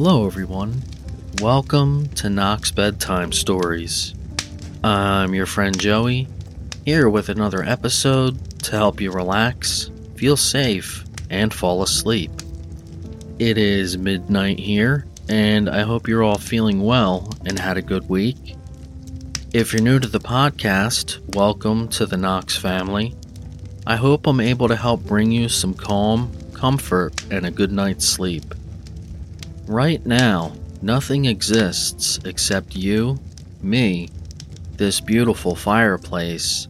Hello everyone, welcome to Knox Bedtime Stories. I'm your friend Joey, here with another episode to help you relax, feel safe, and fall asleep. It is midnight here, and I hope you're all feeling well and had a good week. If you're new to the podcast, welcome to the Knox family. I hope I'm able to help bring you some calm, comfort, and a good night's sleep. Right now, nothing exists except you, me, this beautiful fireplace,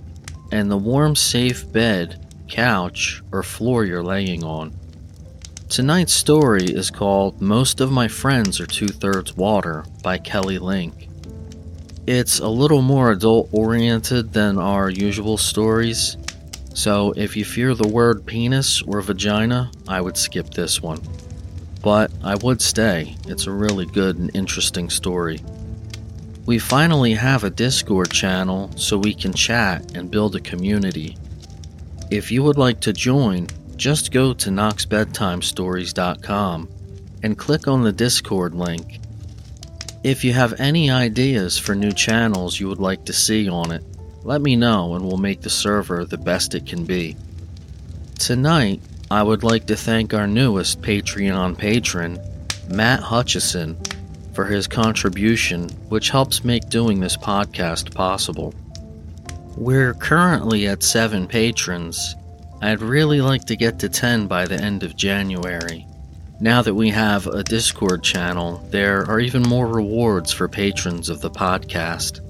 and the warm, safe bed, couch, or floor you're laying on. Tonight's story is called Most of My Friends Are Two-Thirds Water by Kelly Link. It's a little more adult-oriented than our usual stories, so if you fear the word penis or vagina, I would skip this one. But I would stay, it's a really good and interesting story. We finally have a Discord channel so we can chat and build a community. If you would like to join, just go to knoxbedtimestories.com and click on the Discord link. If you have any ideas for new channels you would like to see on it, let me know and we'll make the server the best it can be. Tonight, I would like to thank our newest Patreon patron, Matt Hutchison, for his contribution, which helps make doing this podcast possible. We're currently at 7 patrons. I'd really like to get to 10 by the end of January. Now that we have a Discord channel, there are even more rewards for patrons of the podcast.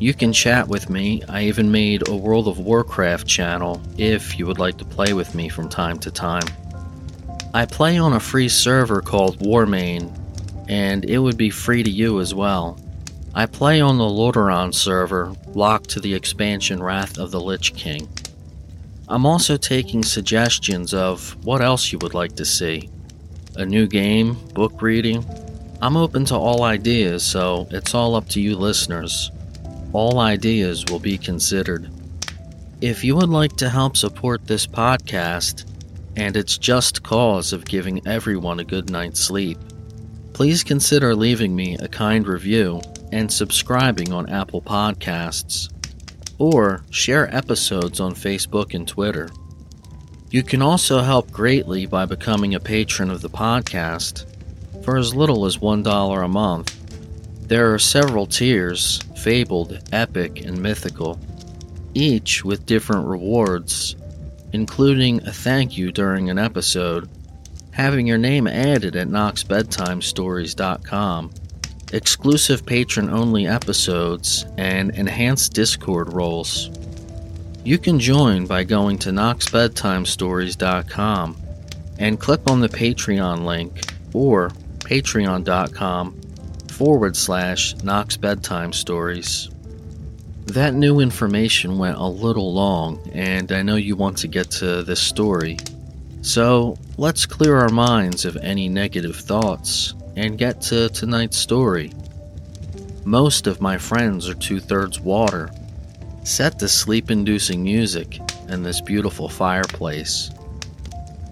You can chat with me. I even made a World of Warcraft channel if you would like to play with me from time to time. I play on a free server called Warmane, and it would be free to you as well. I play on the Lordaeron server, locked to the expansion Wrath of the Lich King. I'm also taking suggestions of what else you would like to see. A new game, book reading. I'm open to all ideas, so it's all up to you listeners. All ideas will be considered. If you would like to help support this podcast and its just cause of giving everyone a good night's sleep, please consider leaving me a kind review and subscribing on Apple Podcasts, or share episodes on Facebook and Twitter. You can also help greatly by becoming a patron of the podcast for as little as $1 a month. There are several tiers, fabled, epic, and mythical, each with different rewards, including a thank you during an episode, having your name added at knoxbedtimestories.com, exclusive patron-only episodes, and enhanced Discord roles. You can join by going to knoxbedtimestories.com and click on the Patreon link or patreon.com/ Knox Bedtime Stories. That new information went a little long, and I know you want to get to this story, so let's clear our minds of any negative thoughts and get to tonight's story. Most of my friends are two-thirds water. Set to sleep-inducing music and this beautiful fireplace.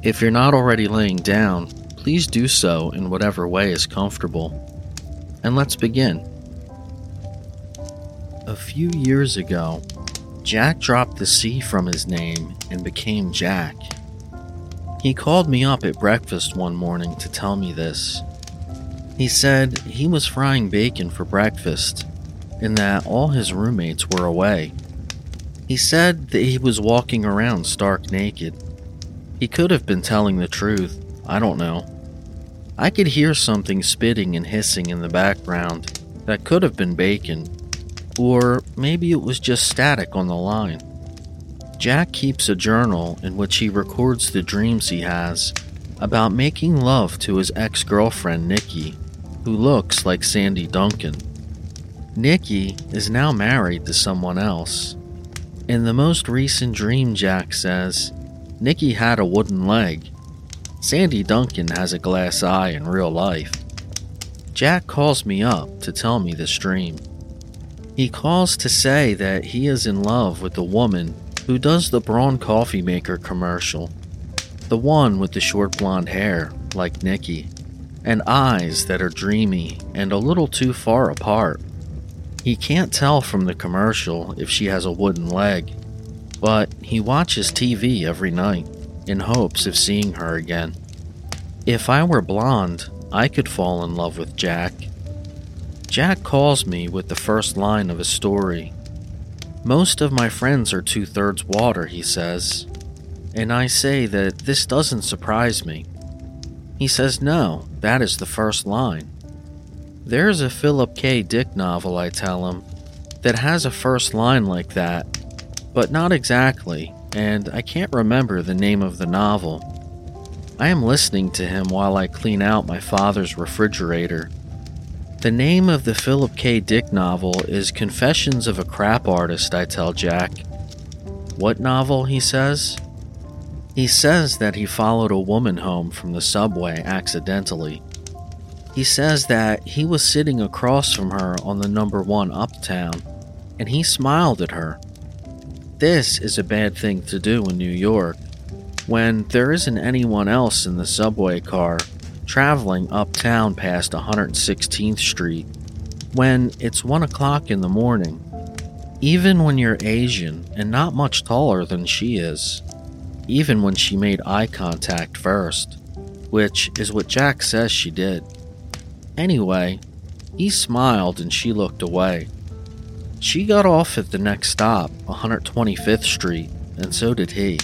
If you're not already laying down, please do so in whatever way is comfortable. And let's begin. A few years ago, Jack dropped the C from his name and became Jack. He called me up at breakfast one morning to tell me this. He said he was frying bacon for breakfast and that all his roommates were away. He said that he was walking around stark naked. He could have been telling the truth, I don't know. I could hear something spitting and hissing in the background that could have been bacon, or maybe it was just static on the line. Jack keeps a journal in which he records the dreams he has about making love to his ex-girlfriend Nikki, who looks like Sandy Duncan. Nikki is now married to someone else. In the most recent dream, Jack says, Nikki had a wooden leg. Sandy Duncan has a glass eye in real life. Jack calls me up to tell me this dream. He calls to say that he is in love with the woman who does the Braun coffee maker commercial, the one with the short blonde hair, like Nikki. and eyes that are dreamy and a little too far apart. He can't tell from the commercial if she has a wooden leg, but he watches TV every night in hopes of seeing her again. If I were blonde, I could fall in love with Jack. Jack calls me with the first line of his story. Most of my friends are 2/3 water, he says, and I say that this doesn't surprise me. He says, no, that is the first line. There's a Philip K. Dick novel, I tell him, that has a first line like that, but not exactly, and I can't remember the name of the novel. I am listening to him while I clean out my father's refrigerator. The name of the Philip K. Dick novel is Confessions of a Crap Artist, I tell Jack. What novel, he says? He says that he followed a woman home from the subway accidentally. He says that he was sitting across from her on the No. 1 Uptown, and he smiled at her. This is a bad thing to do in New York, when there isn't anyone else in the subway car traveling uptown past 116th Street, when it's 1 o'clock in the morning, even when you're Asian and not much taller than she is. Even when she made eye contact first, which is what Jack says she did. Anyway, he smiled and she looked away. She got off at the next stop, 125th Street, and so did he.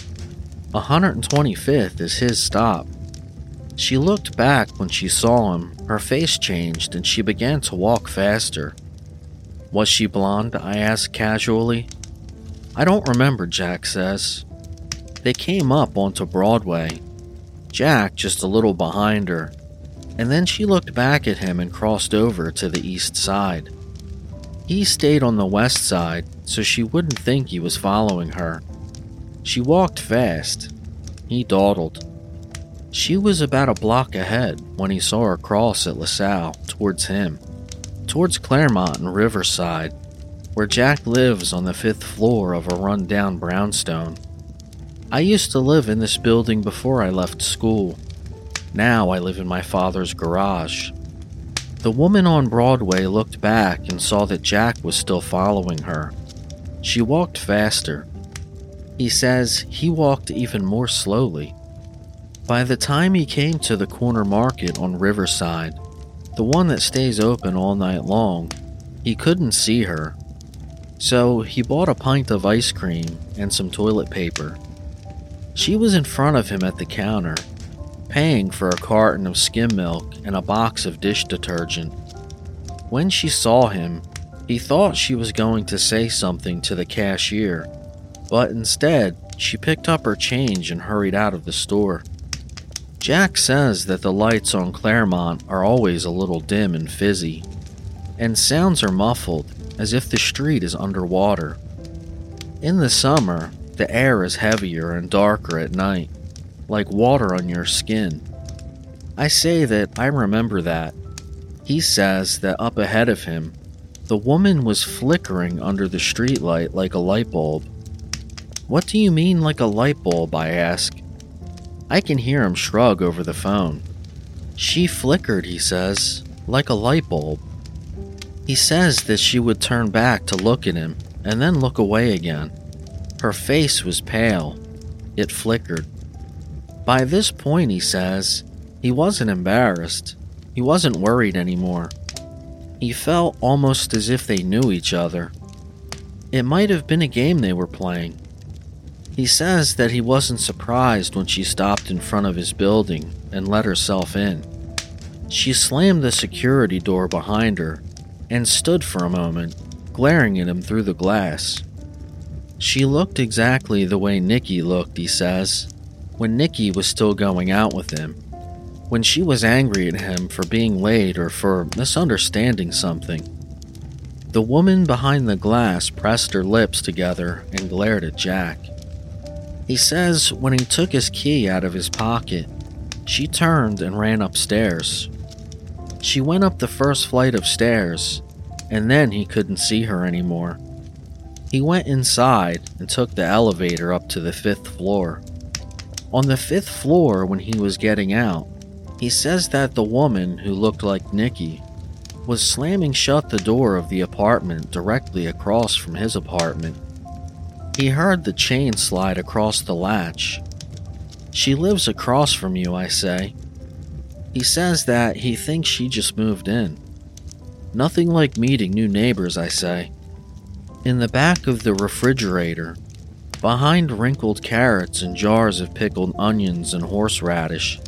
125th is his stop. She looked back when she saw him, her face changed, and she began to walk faster. Was she blonde? I asked casually. I don't remember, Jack says. They came up onto Broadway, Jack just a little behind her, and then she looked back at him and crossed over to the east side. He stayed on the west side, so she wouldn't think he was following her. She walked fast. He dawdled. She was about a block ahead when he saw her cross at LaSalle towards him, towards Claremont and Riverside, where Jack lives on the 5th floor of a run-down brownstone. I used to live in this building before I left school. Now I live in my father's garage. The woman on Broadway looked back and saw that Jack was still following her. She walked faster. He says he walked even more slowly. By the time he came to the corner market on Riverside, the one that stays open all night long, he couldn't see her. So he bought a pint of ice cream and some toilet paper. She was in front of him at the counter, paying for a carton of skim milk and a box of dish detergent. When she saw him, he thought she was going to say something to the cashier, but instead, she picked up her change and hurried out of the store. Jack says that the lights on Claremont are always a little dim and fizzy, and sounds are muffled as if the street is underwater. In the summer, the air is heavier and darker at night, like water on your skin. I say that I remember that. He says that up ahead of him, the woman was flickering under the streetlight like a light bulb. What do you mean like a light bulb, I ask. I can hear him shrug over the phone. She flickered, he says, like a light bulb. He says that she would turn back to look at him and then look away again. Her face was pale. It flickered. By this point, he says, he wasn't embarrassed. He wasn't worried anymore. He felt almost as if they knew each other. It might have been a game they were playing. He says that he wasn't surprised when she stopped in front of his building and let herself in. She slammed the security door behind her and stood for a moment, glaring at him through the glass. She looked exactly the way Nikki looked, he says, when Nikki was still going out with him, when she was angry at him for being late or for misunderstanding something. The woman behind the glass pressed her lips together and glared at Jack. He says when he took his key out of his pocket, she turned and ran upstairs. She went up the first flight of stairs, and then he couldn't see her anymore. He went inside and took the elevator up to the 5th floor. On the 5th floor, when he was getting out, He says that the woman, who looked like Nikki, was slamming shut the door of the apartment directly across from his apartment. He heard the chain slide across the latch. "She lives across from you," I say. He says that he thinks she just moved in. "Nothing like meeting new neighbors," I say. In the back of the refrigerator, behind wrinkled carrots and jars of pickled onions and horseradish,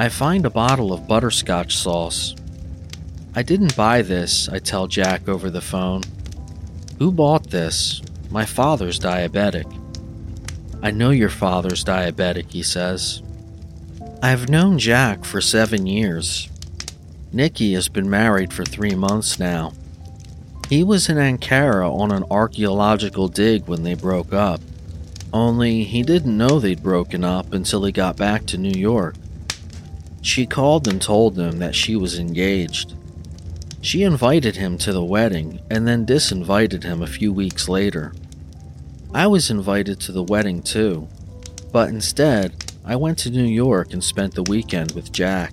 I find a bottle of butterscotch sauce. "I didn't buy this," I tell Jack over the phone. "Who bought this? My father's diabetic." "I know your father's diabetic," he says. I've known Jack for 7 years. Nikki has been married for 3 months now. He was in Ankara on an archaeological dig when they broke up. Only he didn't know they'd broken up until he got back to New York. She called and told him that she was engaged. She invited him to the wedding and then disinvited him a few weeks later. I was invited to the wedding too, but instead, I went to New York and spent the weekend with Jack.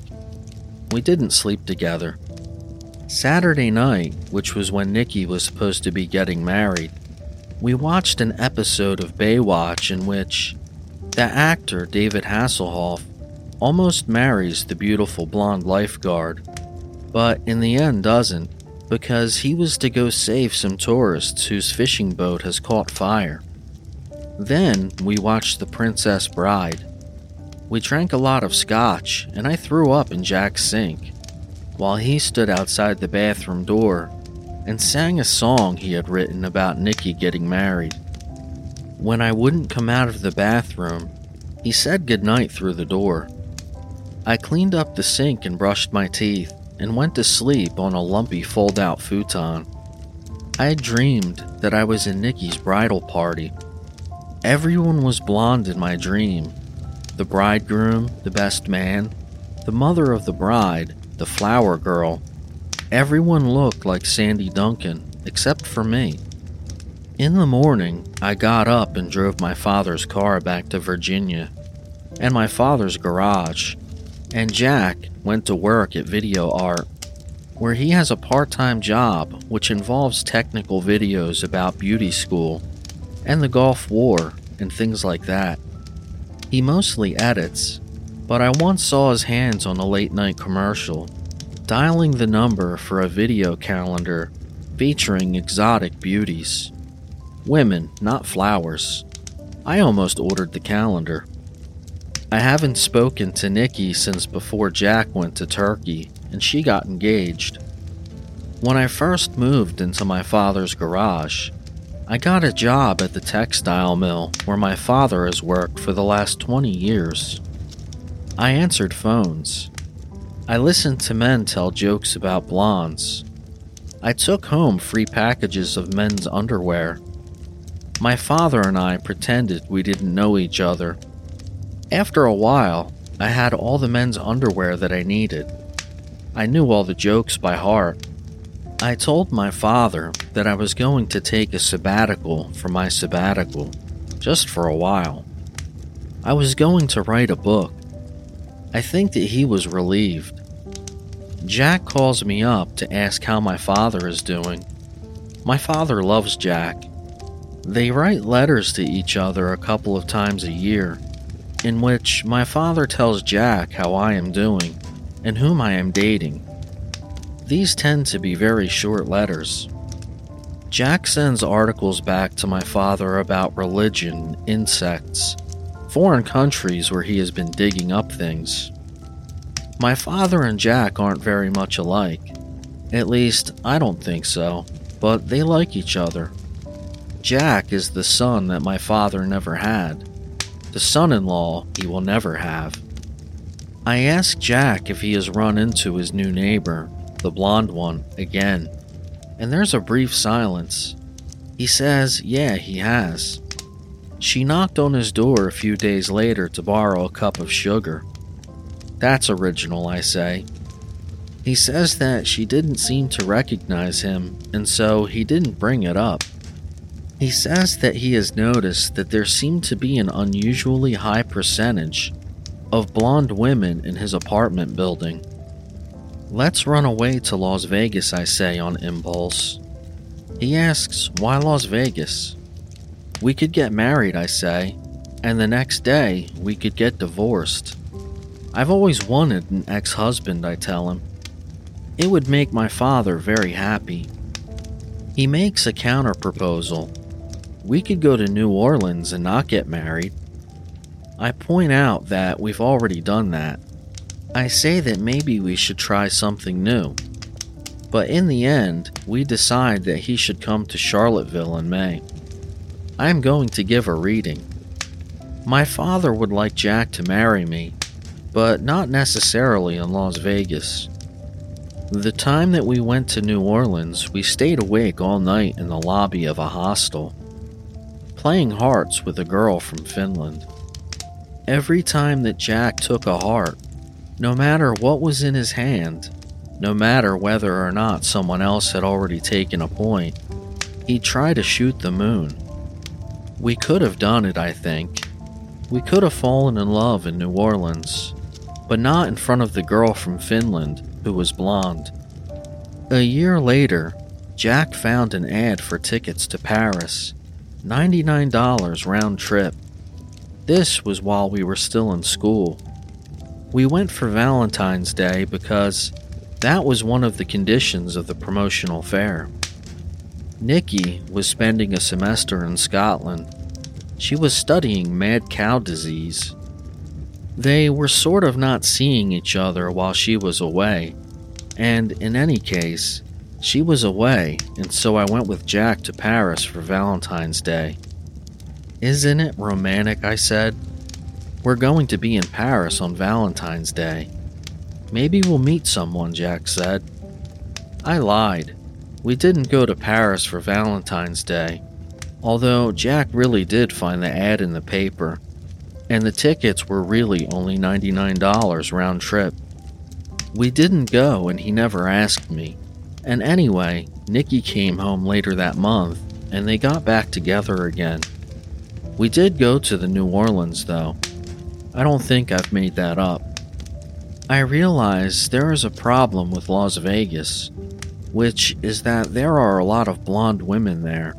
We didn't sleep together. Saturday night, which was when Nikki was supposed to be getting married, we watched an episode of Baywatch in which the actor David Hasselhoff almost marries the beautiful blonde lifeguard, but in the end doesn't, because he was to go save some tourists whose fishing boat has caught fire. Then we watched The Princess Bride. We drank a lot of scotch, and I threw up in Jack's sink, while he stood outside the bathroom door and sang a song he had written about Nikki getting married. When I wouldn't come out of the bathroom, he said goodnight through the door. I cleaned up the sink and brushed my teeth, and went to sleep on a lumpy fold-out futon. I dreamed that I was in Nikki's bridal party. Everyone was blonde in my dream. The bridegroom, the best man, the mother of the bride, the flower girl. Everyone looked like Sandy Duncan, except for me. In the morning, I got up and drove my father's car back to Virginia, and my father's garage, and Jack went to work at Video Art, where he has a part-time job which involves technical videos about beauty school and the Gulf War and things like that. He mostly edits, but I once saw his hands on a late-night commercial, dialing the number for a video calendar featuring exotic beauties. Women, not flowers. I almost ordered the calendar. I haven't spoken to Nikki since before Jack went to Turkey and she got engaged. When I first moved into my father's garage, I got a job at the textile mill where my father has worked for the last 20 years. I answered phones. I listened to men tell jokes about blondes. I took home free packages of men's underwear. My father and I pretended we didn't know each other. After a while, I had all the men's underwear that I needed. I knew all the jokes by heart. I told my father that I was going to take a sabbatical for my sabbatical, just for a while. I was going to write a book. I think that he was relieved. Jack calls me up to ask how my father is doing. My father loves Jack. They write letters to each other a couple of times a year, in which my father tells Jack how I am doing and whom I am dating. These tend to be very short letters. Jack sends articles back to my father about religion, insects, foreign countries where he has been digging up things. My father and Jack aren't very much alike. At least, I don't think so, but they like each other. Jack is the son that my father never had, the son-in-law he will never have. I ask Jack if he has run into his new neighbor, the blonde one, again, and there's a brief silence. He says, yeah, he has. She knocked on his door a few days later to borrow a cup of sugar. That's original, I say. He says that she didn't seem to recognize him, and so he didn't bring it up. He says that he has noticed that there seemed to be an unusually high percentage of blonde women in his apartment building. Let's run away to Las Vegas, I say on impulse. He asks, why Las Vegas? We could get married, I say, and the next day we could get divorced. I've always wanted an ex-husband, I tell him. It would make my father very happy. He makes a counter-proposal. We could go to New Orleans and not get married. I point out that we've already done that. I say that maybe we should try something new. But in the end, we decide that he should come to Charlottesville in May. I am going to give a reading. My father would like Jack to marry me, but not necessarily in Las Vegas. The time that we went to New Orleans, we stayed awake all night in the lobby of a hostel, playing hearts with a girl from Finland. Every time that Jack took a heart, no matter what was in his hand, no matter whether or not someone else had already taken a point, he'd try to shoot the moon. We could have done it, I think. We could have fallen in love in New Orleans, but not in front of the girl from Finland who was blonde. A year later, Jack found an ad for tickets to Paris, $99 round trip. This was while we were still in school. We went for Valentine's Day because that was one of the conditions of the promotional fair. Nikki was spending a semester in Scotland. She was studying mad cow disease. They were sort of not seeing each other while she was away, and in any case, she was away, and so I went with Jack to Paris for Valentine's Day. Isn't it romantic, I said. We're going to be in Paris on Valentine's Day. Maybe we'll meet someone, Jack said. I lied. We didn't go to Paris for Valentine's Day, although Jack really did find the ad in the paper, and the tickets were really only $99 round trip. We didn't go and he never asked me, and anyway, Nikki came home later that month and they got back together again. We did go to the New Orleans, though. I don't think I've made that up. I realize there is a problem with Las Vegas, which is that there are a lot of blonde women there.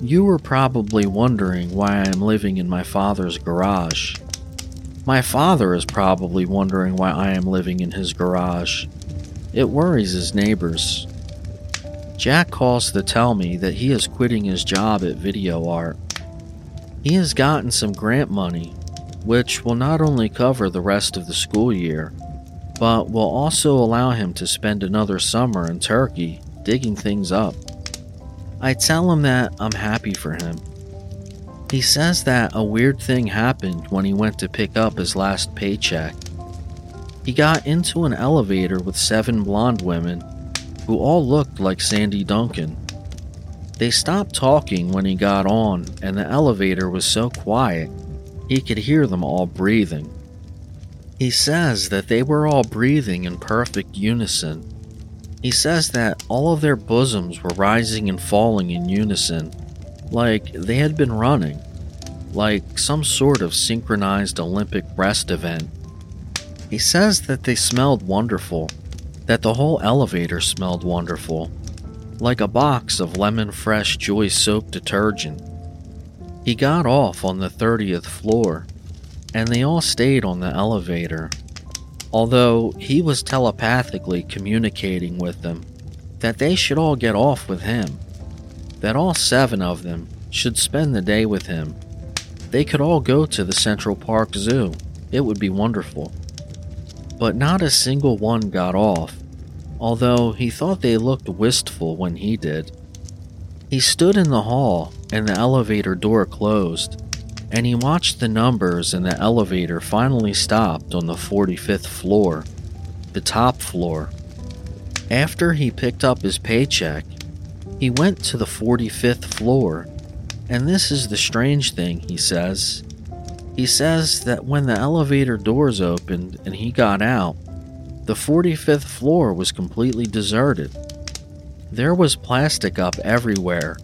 You were probably wondering why I am living in my father's garage. My father is probably wondering why I am living in his garage. It worries his neighbors. Jack calls to tell me that he is quitting his job at Video Art. He has gotten some grant money, which will not only cover the rest of the school year, but will also allow him to spend another summer in Turkey digging things up. I tell him that I'm happy for him. He says that a weird thing happened when he went to pick up his last paycheck. He got into an elevator with 7 blonde women who all looked like Sandy Duncan. They stopped talking when he got on, and the elevator was so quiet he could hear them all breathing. He says that they were all breathing in perfect unison. He says that all of their bosoms were rising and falling in unison, like they had been running, like some sort of synchronized Olympic breast event. He says that they smelled wonderful, that the whole elevator smelled wonderful, like a box of Lemon Fresh Joy soap detergent. He got off on the 30th floor, and they all stayed on the elevator, although he was telepathically communicating with them that they should all get off with him, that all 7 of them should spend the day with him. They could all go to the Central Park Zoo. It would be wonderful. But not a single one got off, although he thought they looked wistful when he did. He stood in the hall and the elevator door closed, and he watched the numbers and the elevator finally stopped on the 45th floor, the top floor. After he picked up his paycheck, he went to the 45th floor, and this is the strange thing he says. He says that when the elevator doors opened and he got out, the 45th floor was completely deserted. There was plastic up everywhere,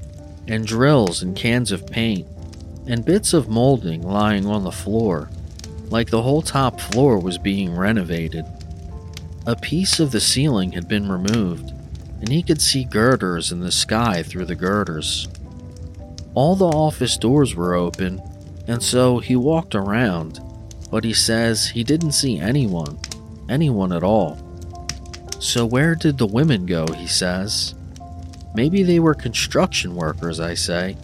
and drills and cans of paint, and bits of molding lying on the floor, like the whole top floor was being renovated. A piece of the ceiling had been removed, and he could see girders in the sky through the girders. All the office doors were open, and so he walked around, but he says he didn't see anyone at all. So where did the women go, he says. Maybe they were construction workers, I say.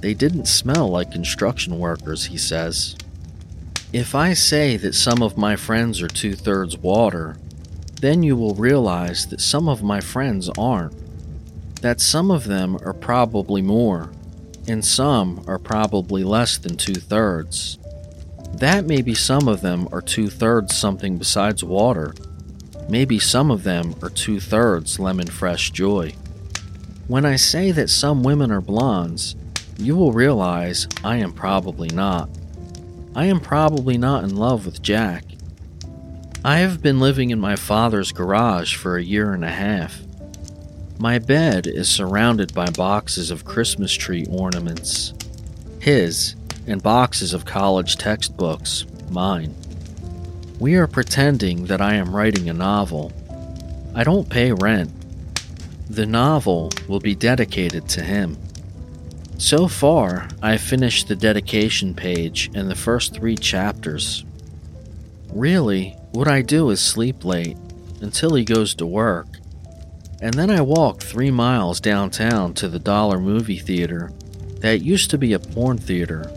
They didn't smell like construction workers, he says. If I say that some of my friends are 2/3 water, then you will realize that some of my friends aren't. That some of them are probably more, and some are probably less than 2/3. That maybe some of them are 2/3 something besides water. Maybe some of them are 2/3 lemon fresh joy. When I say that some women are blondes, you will realize I am probably not. I am probably not in love with Jack. I have been living in my father's garage for 1.5 years. My bed is surrounded by boxes of Christmas tree ornaments, his, and boxes of college textbooks, mine. We are pretending that I am writing a novel. I don't pay rent. The novel will be dedicated to him. So far, I finished the dedication page and the first 3 chapters. Really, what I do is sleep late until he goes to work, and then I walk 3 miles downtown to the Dollar Movie Theater that used to be a porn theater.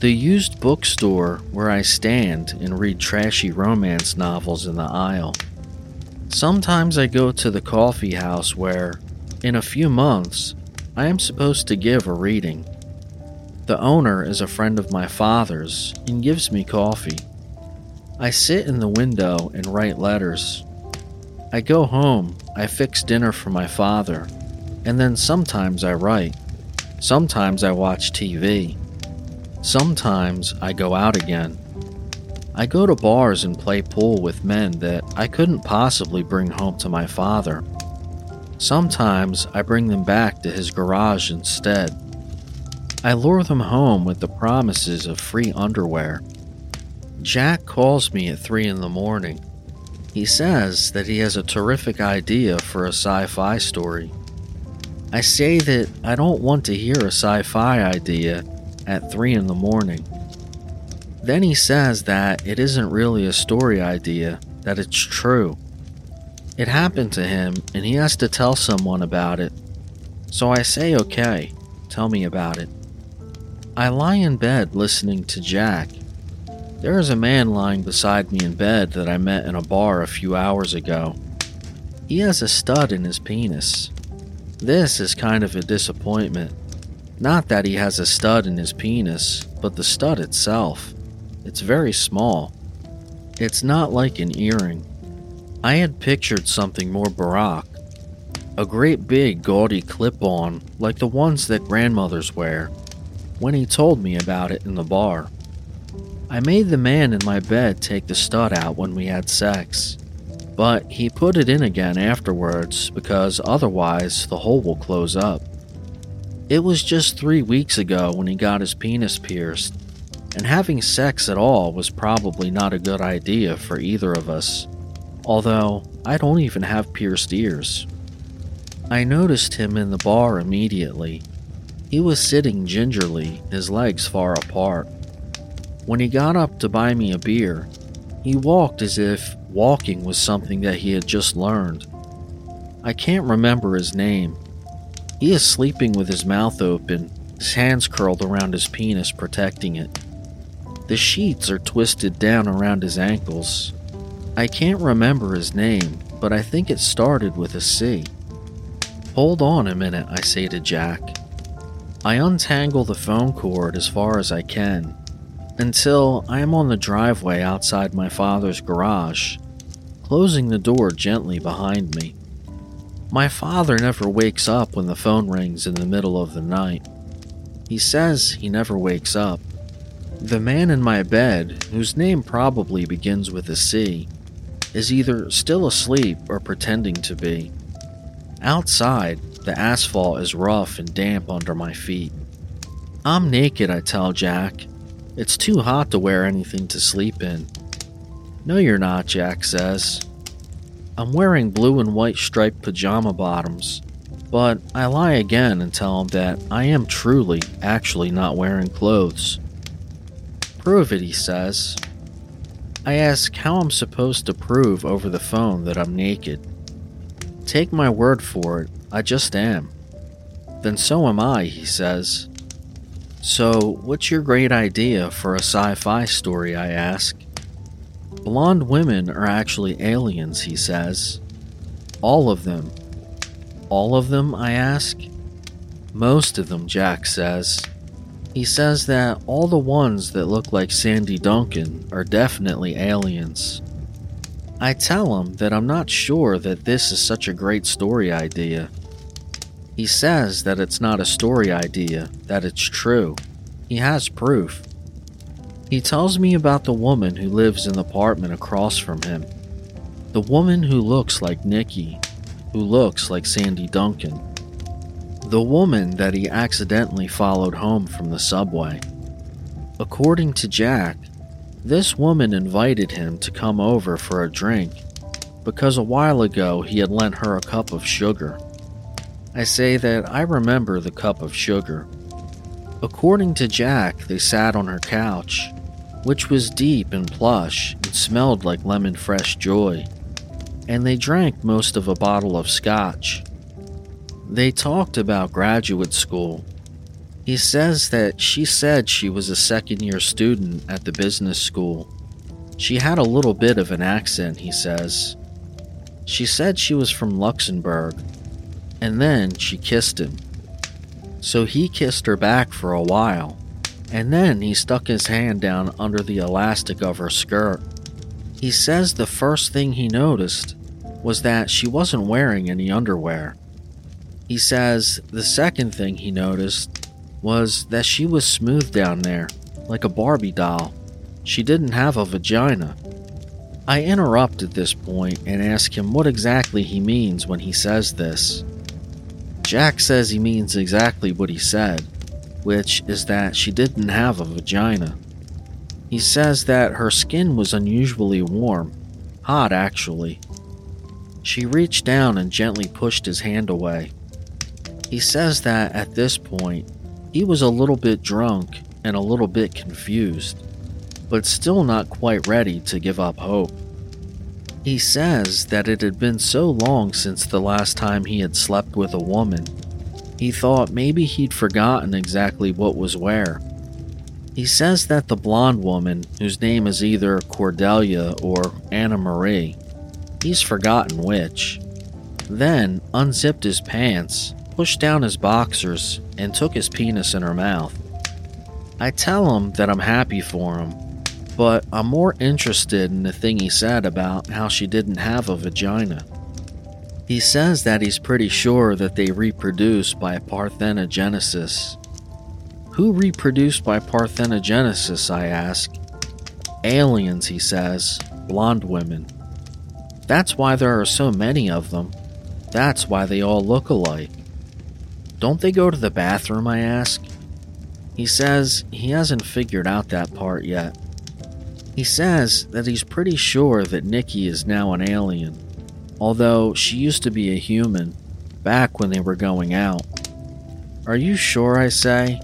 The used bookstore where I stand and read trashy romance novels in the aisle. Sometimes I go to the coffee house where, in a few months, I am supposed to give a reading. The owner is a friend of my father's and gives me coffee. I sit in the window and write letters. I go home, I fix dinner for my father, and then sometimes I write. Sometimes I watch TV. Sometimes I go out again. I go to bars and play pool with men that I couldn't possibly bring home to my father. Sometimes I bring them back to his garage instead. I lure them home with the promises of free underwear. Jack calls me at 3 a.m. He says that he has a terrific idea for a sci-fi story. I say that I don't want to hear a sci-fi idea at 3 a.m. Then he says that it isn't really a story idea, that it's true. It happened to him and he has to tell someone about it. So I say, okay, tell me about it. I lie in bed listening to Jack. There is a man lying beside me in bed that I met in a bar a few hours ago. He has a stud in his penis. This is kind of a disappointment. Not that he has a stud in his penis, but the stud itself. It's very small. It's not like an earring. I had pictured something more baroque. A great big gaudy clip-on, like the ones that grandmothers wear, when he told me about it in the bar. I made the man in my bed take the stud out when we had sex, but he put it in again afterwards because otherwise the hole will close up. It was just 3 weeks ago when he got his penis pierced, and having sex at all was probably not a good idea for either of us, although I don't even have pierced ears. I noticed him in the bar immediately. He was sitting gingerly, his legs far apart. When he got up to buy me a beer, he walked as if walking was something that he had just learned. I can't remember his name. He is sleeping with his mouth open, his hands curled around his penis protecting it. The sheets are twisted down around his ankles. I can't remember his name, but I think it started with a C. Hold on a minute, I say to Jack. I untangle the phone cord as far as I can, until I am on the driveway outside my father's garage, closing the door gently behind me. My father never wakes up when the phone rings in the middle of the night. He says he never wakes up. The man in my bed, whose name probably begins with a C, is either still asleep or pretending to be. Outside, the asphalt is rough and damp under my feet. I'm naked, I tell Jack. It's too hot to wear anything to sleep in. No, you're not, Jack says. I'm wearing blue and white striped pajama bottoms, but I lie again and tell him that I am truly, actually not wearing clothes. Prove it, he says. I ask how I'm supposed to prove over the phone that I'm naked. Take my word for it, I just am. Then so am I, he says. So, what's your great idea for a sci-fi story, I ask. Blonde women are actually aliens, he says. All of them. All of them, I ask. Most of them, Jack says. He says that all the ones that look like Sandy Duncan are definitely aliens. I tell him that I'm not sure that this is such a great story idea. He says that it's not a story idea, that it's true. He has proof. He tells me about the woman who lives in the apartment across from him. The woman who looks like Nikki, who looks like Sandy Duncan. The woman that he accidentally followed home from the subway. According to Jack, this woman invited him to come over for a drink because a while ago he had lent her a cup of sugar. I say that I remember the cup of sugar. According to Jack, they sat on her couch, which was deep and plush and smelled like lemon fresh joy, and they drank most of a bottle of scotch. They talked about graduate school. He says that she said she was a second-year student at the business school. She had a little bit of an accent, he says. She said she was from Luxembourg. And then she kissed him. So he kissed her back for a while, and then he stuck his hand down under the elastic of her skirt. He says the first thing he noticed was that she wasn't wearing any underwear. He says the second thing he noticed was that she was smooth down there, like a Barbie doll. She didn't have a vagina. I interrupt at this point and ask him what exactly he means when he says this. Jack says he means exactly what he said, which is that she didn't have a vagina. He says that her skin was unusually warm, hot actually. She reached down and gently pushed his hand away. He says that at this point, he was a little bit drunk and a little bit confused, but still not quite ready to give up hope. He says that it had been so long since the last time he had slept with a woman, he thought maybe he'd forgotten exactly what was where. He says that the blonde woman, whose name is either Cordelia or Anna Marie, he's forgotten which, then unzipped his pants, pushed down his boxers, and took his penis in her mouth. I tell him that I'm happy for him, but I'm more interested in the thing he said about how she didn't have a vagina. He says that he's pretty sure that they reproduce by parthenogenesis. Who reproduced by parthenogenesis, I ask. Aliens, he says, blonde women. That's why there are so many of them. That's why they all look alike. Don't they go to the bathroom, I ask. He says he hasn't figured out that part yet. He says that he's pretty sure that Nikki is now an alien, although she used to be a human back when they were going out. Are you sure, I say?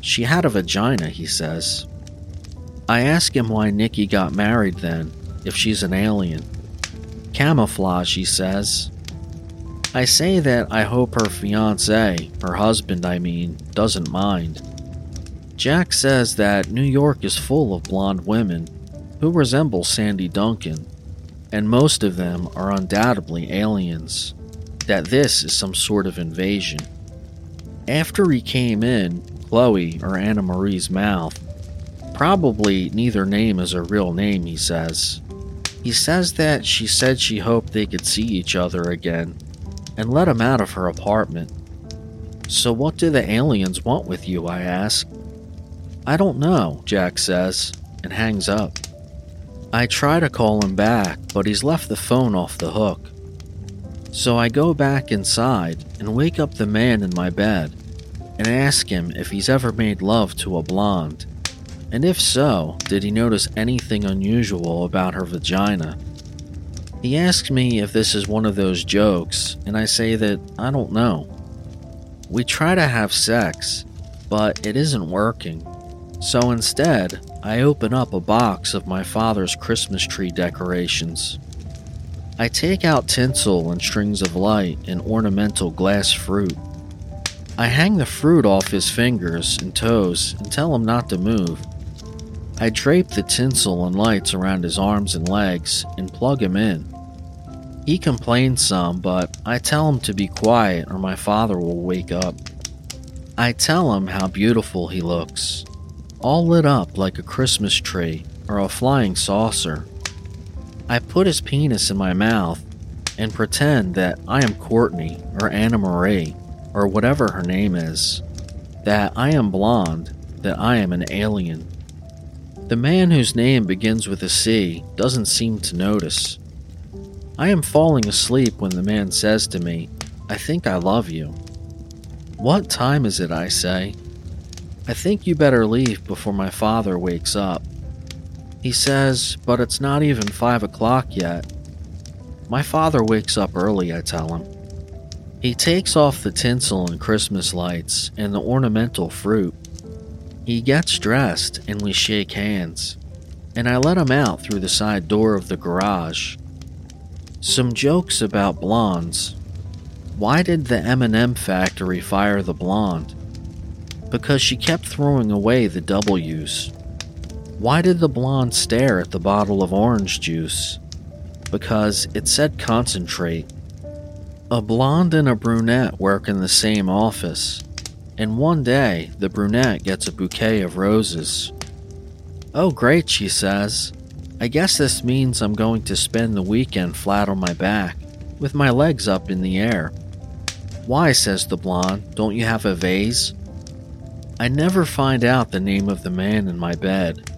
She had a vagina, he says. I ask him why Nikki got married then, if she's an alien. Camouflage, he says. I say that I hope her fiance, her husband I mean, doesn't mind. Jack says that New York is full of blonde women who resemble Sandy Duncan, and most of them are undoubtedly aliens, that this is some sort of invasion. After he came in, Chloe or Anna Marie's mouth, probably neither name is her real name, he says. He says that she said she hoped they could see each other again and let him out of her apartment. So what do the aliens want with you, I ask. I don't know, Jack says, and hangs up. I try to call him back, but he's left the phone off the hook. So I go back inside and wake up the man in my bed and ask him if he's ever made love to a blonde, And if so, did he notice anything unusual about her vagina? He asks me if this is one of those jokes, and I say that I don't know. We try to have sex, but it isn't working. So instead, I open up a box of my father's Christmas tree decorations. I take out tinsel and strings of light and ornamental glass fruit. I hang the fruit off his fingers and toes and tell him not to move. I drape the tinsel and lights around his arms and legs and plug him in. He complains some, but I tell him to be quiet or my father will wake up. I tell him how beautiful he looks, all lit up like a Christmas tree or a flying saucer. I put his penis in my mouth and pretend that I am Courtney or Anna Marie or whatever her name is, that I am blonde, that I am an alien. The man whose name begins with a C doesn't seem to notice. I am falling asleep when the man says to me, "I think I love you." "What time is it?" I say. "I think you better leave before my father wakes up." He says, "But it's not even 5 o'clock yet." My father wakes up early, I tell him. He takes off the tinsel and Christmas lights and the ornamental fruit. He gets dressed and we shake hands, and I let him out through the side door of the garage. Some jokes about blondes. Why did the M&M factory fire the blonde? Because she kept throwing away the W's. Why did the blonde stare at the bottle of orange juice? Because it said concentrate. A blonde and a brunette work in the same office, and one day the brunette gets a bouquet of roses. "Oh great," she says. "I guess this means I'm going to spend the weekend flat on my back, with my legs up in the air." "Why," says the blonde, "don't you have a vase?" I never find out the name of the man in my bed,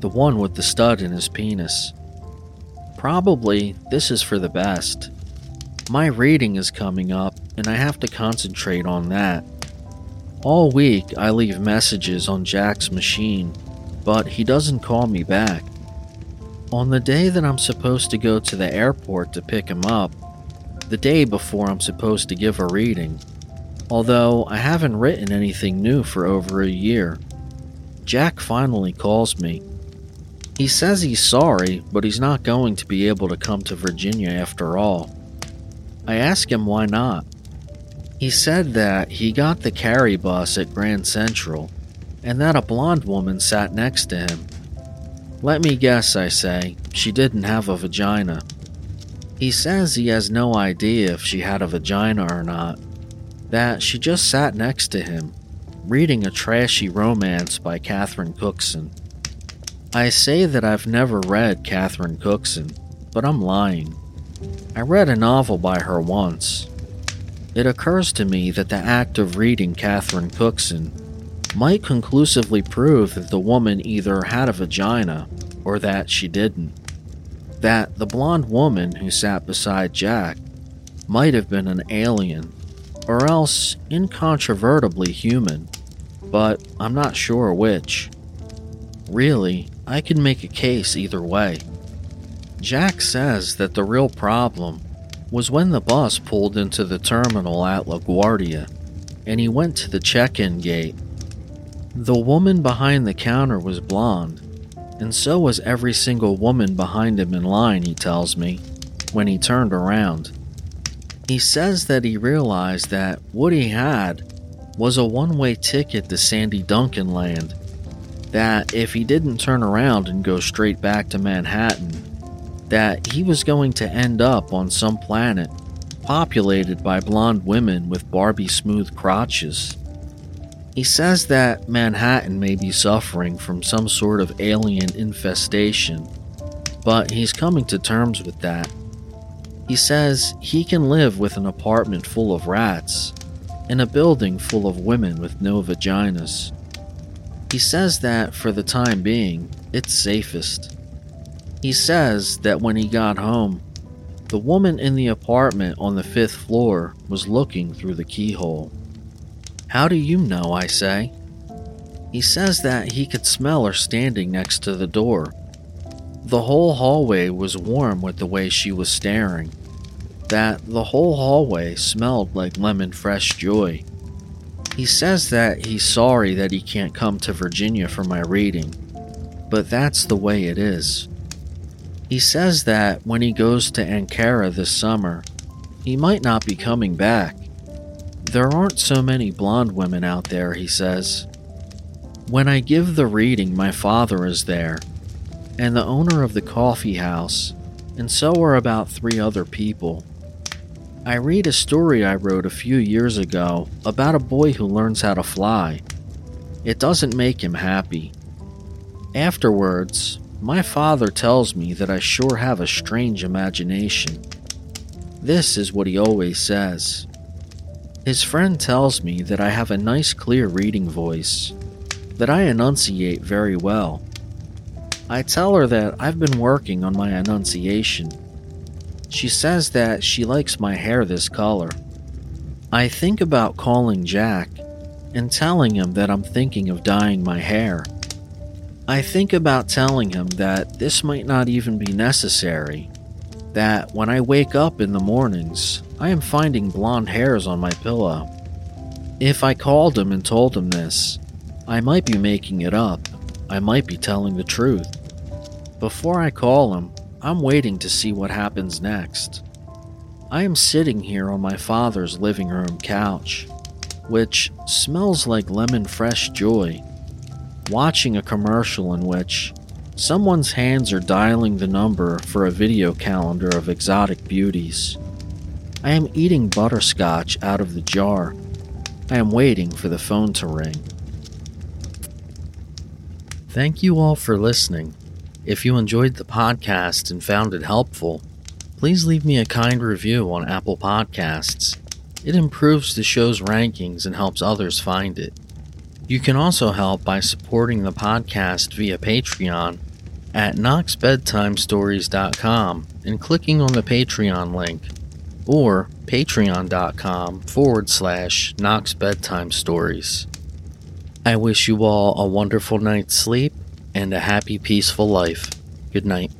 the one with the stud in his penis. Probably this is for the best. My reading is coming up, and I have to concentrate on that. All week I leave messages on Jack's machine, but he doesn't call me back. On the day that I'm supposed to go to the airport to pick him up, the day before I'm supposed to give a reading, although I haven't written anything new for over a year, Jack finally calls me. He says he's sorry, but he's not going to be able to come to Virginia after all. I ask him why not. He said that he got the carry bus at Grand Central and that a blonde woman sat next to him. "Let me guess," I say, "she didn't have a vagina." He says he has no idea if she had a vagina or not, that she just sat next to him, reading a trashy romance by Catherine Cookson. I say that I've never read Catherine Cookson, but I'm lying. I read a novel by her once. It occurs to me that the act of reading Catherine Cookson might conclusively prove that the woman either had a vagina or that she didn't. That the blonde woman who sat beside Jack might have been an alien, or else incontrovertibly human, but I'm not sure which. Really, I could make a case either way. Jack says that the real problem was when the bus pulled into the terminal at LaGuardia and he went to the check-in gate. The woman behind the counter was blonde, and so was every single woman behind him in line, he tells me, when he turned around. He says that he realized that what he had was a one-way ticket to Sandy Duncan land, that if he didn't turn around and go straight back to Manhattan, that he was going to end up on some planet populated by blonde women with Barbie smooth crotches. He says that Manhattan may be suffering from some sort of alien infestation, but he's coming to terms with that. He says he can live with an apartment full of rats and a building full of women with no vaginas. He says that for the time being, it's safest. He says that when he got home, the woman in the apartment on the 5th floor was looking through the keyhole. "How do you know?" I say. He says that he could smell her standing next to the door. The whole hallway was warm with the way she was staring. That the whole hallway smelled like lemon fresh joy. He says that he's sorry that he can't come to Virginia for my reading, but that's the way it is. He says that when he goes to Ankara this summer, he might not be coming back. There aren't so many blonde women out there, he says. When I give the reading, my father is there, and the owner of the coffee house, and so are about 3 other people. I read a story I wrote a few years ago about a boy who learns how to fly. It doesn't make him happy. Afterwards, my father tells me that I sure have a strange imagination. This is what he always says. His friend tells me that I have a nice clear reading voice, that I enunciate very well. I tell her that I've been working on my enunciation. She says that she likes my hair this color. I think about calling Jack and telling him that I'm thinking of dyeing my hair. I think about telling him that this might not even be necessary, that when I wake up in the mornings, I am finding blonde hairs on my pillow. If I called him and told him this, I might be making it up. I might be telling the truth. Before I call him, I'm waiting to see what happens next. I am sitting here on my father's living room couch, which smells like lemon fresh joy, watching a commercial in which someone's hands are dialing the number for a video calendar of exotic beauties. I am eating butterscotch out of the jar. I am waiting for the phone to ring. Thank you all for listening. If you enjoyed the podcast and found it helpful, please leave me a kind review on Apple Podcasts. It improves the show's rankings and helps others find it. You can also help by supporting the podcast via Patreon at knoxbedtimestories.com and clicking on the Patreon link, or patreon.com/KnoxBedtimeStories. I wish you all a wonderful night's sleep and a happy, peaceful life. Good night.